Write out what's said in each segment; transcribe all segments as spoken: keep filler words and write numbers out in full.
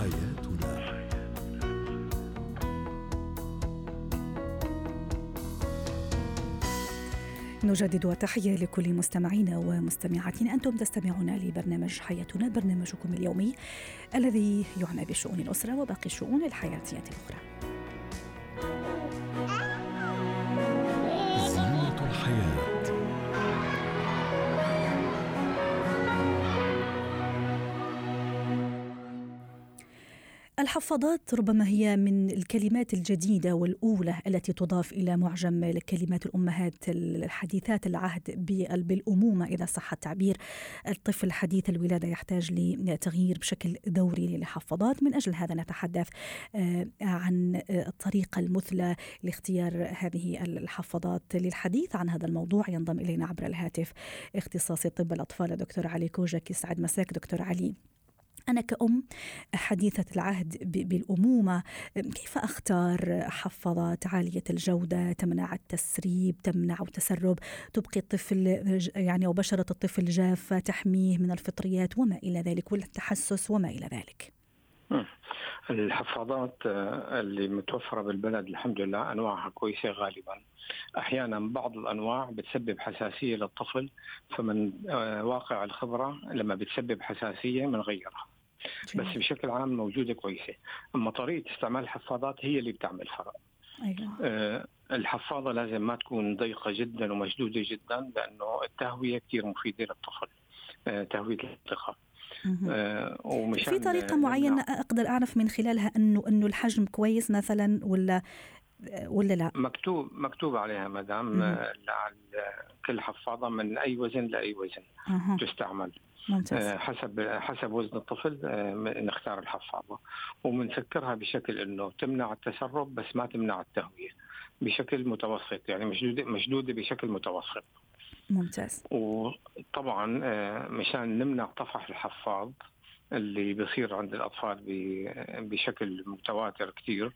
حياتنا. نجدد تحية لكل مستمعينا ومستمعاتنا، أنتم تستمعون لبرنامج حياتنا، برنامجكم اليومي الذي يعنى بشؤون الأسرة وباقي الشؤون الحياتية الأخرى. زينة الحياة. الحفاضات ربما هي من الكلمات الجديدة والأولى التي تضاف إلى معجم كلمات الأمهات الحديثات العهد بالأمومة إذا صح التعبير. الطفل حديث الولادة يحتاج لتغيير بشكل دوري للحفاضات، من أجل هذا نتحدث عن الطريقة المثلى لاختيار هذه الحفاضات. للحديث عن هذا الموضوع ينضم إلينا عبر الهاتف اختصاصي طب الأطفال دكتور علي كوجا سعد. مساك دكتور علي. أنا كأم حديثة العهد بالأمومة، كيف أختار حفاضات عالية الجودة تمنع التسريب، تمنع التسرب، تبقي الطفل يعني أو بشرة الطفل جافة، تحميه من الفطريات وما إلى ذلك والتحسس وما إلى ذلك؟ الحفاضات اللي متوفرة بالبلد الحمد لله أنواعها كويسة غالبا. أحيانا بعض الأنواع بتسبب حساسية للطفل، فمن واقع الخبرة لما بتسبب حساسية منغيرها، بس بشكل عام موجودة كويسة. أما طريقة استعمال الحفاضات هي اللي بتعمل فرق. أيوة. الحفاضة لازم ما تكون ضيقة جدا ومشدودة جدا، لأنه التهوية كتير مفيدة للطفل، تهوية الانتخاب. في طريقة معينة أقدر أعرف من خلالها أنه أنه الحجم كويس مثلا ولا ولا لا؟ مكتوب مكتوب عليها مدام على كل حفاضة من أي وزن لأي وزن مه. تستعمل ممتاز. حسب حسب وزن الطفل نختار الحفاضة ومنسكرها بشكل أنه تمنع التسرب بس ما تمنع التهوية، بشكل متوسط يعني مشدودة مشدودة بشكل متوسط. ممتاز. وطبعا مشان نمنع طفح الحفاض اللي بيصير عند الأطفال بشكل متواتر كتير،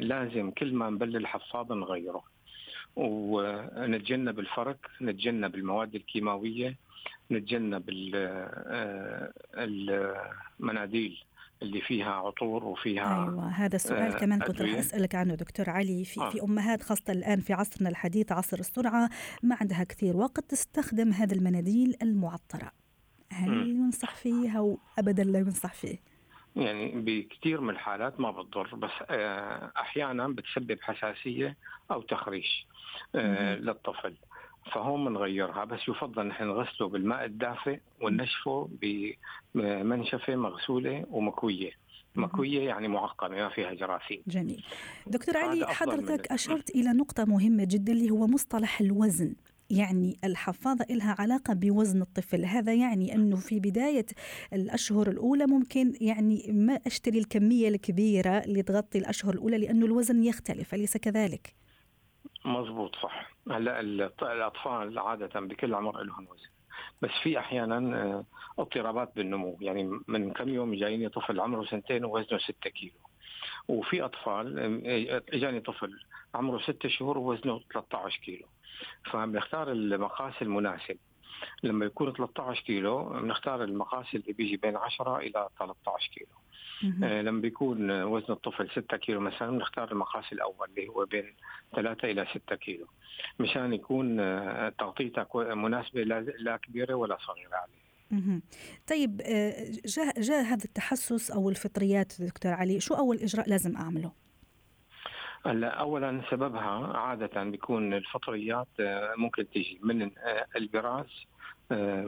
لازم كل ما نبلل الحفاض نغيره ونتجنب الفرك، نتجنب المواد الكيماوية، نتجنب المناديل اللي فيها عطور وفيها. أيوة، هذا السؤال كمان كنت رح أسألك عنه دكتور علي. في, آه. في أمهات خاصة الآن في عصرنا الحديث، عصر السرعة، ما عندها كثير وقت، تستخدم هذه المناديل المعطرة، هل ينصح فيها أو أبدا لا ينصح فيه؟ يعني بكثير من الحالات ما بتضر، بس أحيانا بتسبب حساسية أو تخريش للطفل، فهم نغيرها. بس يفضل نحن نغسله بالماء الدافئ وننشفه بمنشفة مغسولة ومكوية. مكوية يعني معقمة ما فيها جراثيم. جميل دكتور علي، حضرتك أشرت إلى نقطة مهمة جدا اللي هو مصطلح الوزن، يعني الحفاضة إلها علاقة بوزن الطفل. هذا يعني أنه في بداية الأشهر الأولى ممكن يعني ما أشتري الكمية الكبيرة اللي تغطي الأشهر الأولى لأنه الوزن يختلف، أليس كذلك؟ مظبوط صح. هلا الأطفال عادة بكل عمر لهم وزن، بس في أحيانا اضطرابات بالنمو. يعني من كم يوم جايني طفل عمره سنتين ووزنه ستة كيلو، وفي أطفال جاني طفل عمره ستة شهور ووزنه ثلاثة عشر كيلو. فبنختار المقاس المناسب. لما يكون ثلاثة عشر كيلو بنختار المقاس اللي بيجي بين عشرة إلى ثلاثة عشر كيلو. آه لما بيكون وزن الطفل ستة كيلو مثلا بنختار المقاس الأول اللي هو بين ثلاثة إلى ستة كيلو، مشان يكون آه تغطيته مناسبة، لا, لا كبيرة ولا صغيرة عليه. طيب آه جاء جاء هذا التحسس أو الفطريات دكتور علي، شو أول إجراء لازم أعمله؟ أولا سببها عادة بيكون الفطريات ممكن تجي من البراز،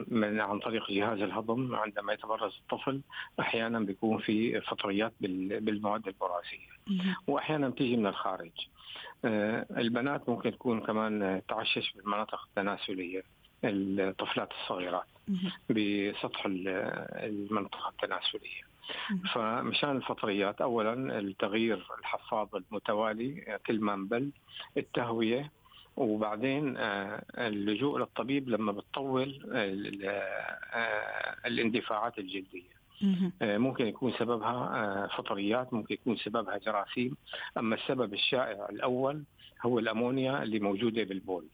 من عن طريق جهاز الهضم. عندما يتبرز الطفل أحيانا بيكون في فطريات بالمواد البرازية، وأحيانا تجي من الخارج. البنات ممكن تكون كمان تعشش بالمناطق التناسلية، الطفلات الصغيرات بسطح المنطقة التناسلية. فمشان الفطريات أولا التغيير الحفاض المتوالي كل ما نبل، التهوية، وبعدين اللجوء للطبيب لما بتطول الاندفاعات الجلدية. ممكن يكون سببها فطريات، ممكن يكون سببها جراثيم. أما السبب الشائع الأول هو الأمونيا اللي موجودة بالبول،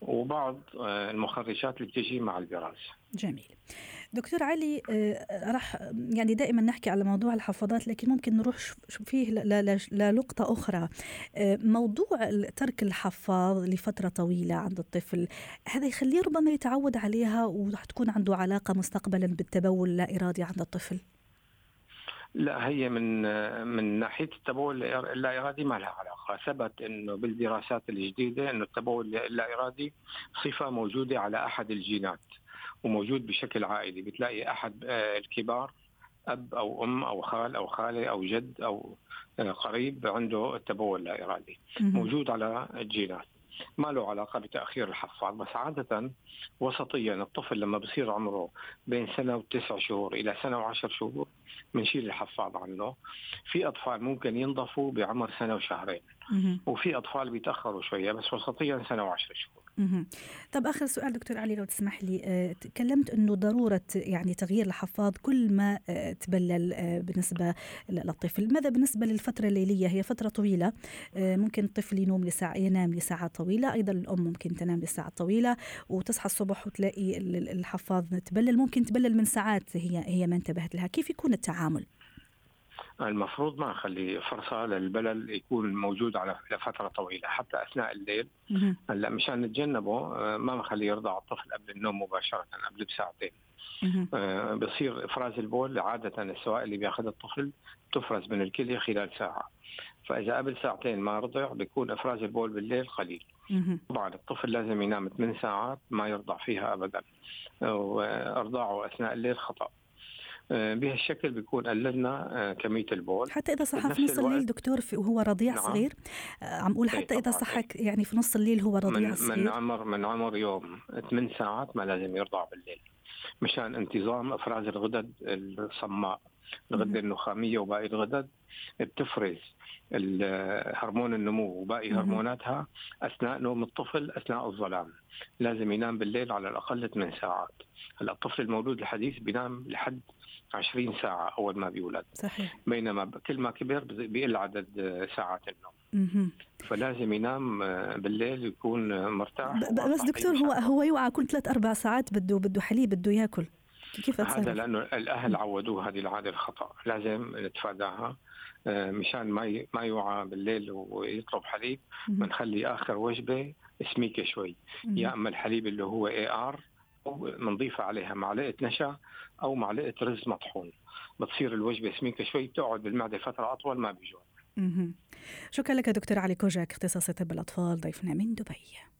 وبعض المخرجات اللي بتجي مع البراز. جميل. دكتور علي، راح يعني دائما نحكي على موضوع الحفاضات، لكن ممكن نروح فيه لنقطة أخرى، موضوع ترك الحفاض لفترة طويلة عند الطفل، هذا يخليه ربما يتعود عليها وراح تكون عنده علاقة مستقبلا بالتبول لا إرادي عند الطفل. لا، هي من من ناحيه التبول اللا ارادي ما لها علاقه، ثبت انه بالدراسات الجديده انه التبول اللا ارادي صفه موجوده على احد الجينات وموجود بشكل عائلي، بتلاقي احد الكبار اب او ام او خال او خاله او جد او قريب عنده التبول اللا ارادي، موجود على الجينات، ما له علاقه بتاخير الحفاض. بس عاده وسطيا الطفل لما بصير عمره بين سنه وتسع شهور الى سنه وعشر شهور بنشيل الحفاض عنه. في اطفال ممكن ينضفوا بعمر سنه وشهرين وفي اطفال بيتاخروا شويه، بس وسطيا سنه وعشر شهور. طب آخر سؤال دكتور علي لو تسمح لي، تكلمت أنه ضرورة يعني تغيير الحفاض كل ما تبلل بالنسبة للطفل، ماذا بالنسبة للفترة الليلية؟ هي فترة طويلة، ممكن الطفل ينام لساعة ينام لساعة طويلة، أيضا الأم ممكن تنام لساعة طويلة وتصحى الصبح وتلاقي الحفاض تبلل، ممكن تبلل من ساعات هي هي ما انتبهت لها، كيف يكون التعامل؟ المفروض ما نخلي فرصة للبلل يكون موجود على لفترة طويلة حتى أثناء الليل. هلا مشان نتجنبه ما نخلي يرضع الطفل قبل النوم مباشرة، قبل بساعتين. آه بصير إفراز البول عادة السوائل اللي بياخذ الطفل تفرز من الكلية خلال ساعة، فإذا قبل ساعتين ما رضع بيكون إفراز البول بالليل قليل. طبعا الطفل لازم ينام ثمان ساعات ما يرضع فيها أبدا، وإرضاعه أثناء الليل خطأ. بهالشكل بيكون قللنا كمية البول. حتى إذا صح في نص الليل دكتور وهو رضيع نعم. صغير عم أقول حتى إذا صحك يعني في نص الليل هو رضيع من صغير، من عمر من عمر يوم ثمان ساعات ما لازم يرضع بالليل، مشان انتظام إفراز الغدد الصماء، الغدة النخامية وباقي الغدد بتفرز هرمون النمو وباقي هرموناتها أثناء نوم الطفل أثناء الظلام. لازم ينام بالليل على الأقل ثمان ساعات. هلا الطفل المولود الحديث بينام لحد عشرين ساعة أول ما بيولد، صحيح. بينما كل ما كبر بيقل عدد ساعات النوم، مه. فلازم ينام بالليل يكون مرتاح. بس دكتور هو هو يوعى كل ثلاث أربع ساعات بده بده حليب بده يأكل، كيف أتصرف؟ هذا لأنه الأهل عودوه هذه العادة الخطأ، لازم نتفاداها مشان ما ما يوعى بالليل ويطلب حليب. بنخلي آخر وجبة سميكة شوي، يا أما الحليب اللي هو اي ار منضيفة عليها معلقة نشا أو معلقة رز مطحون، بتصير الوجبة سميكة شوي، بتقعد بالمعدة فترة أطول ما بيجوع. شكرا لك دكتور علي كوجا، اختصاصي طب الأطفال، ضيفنا من دبي.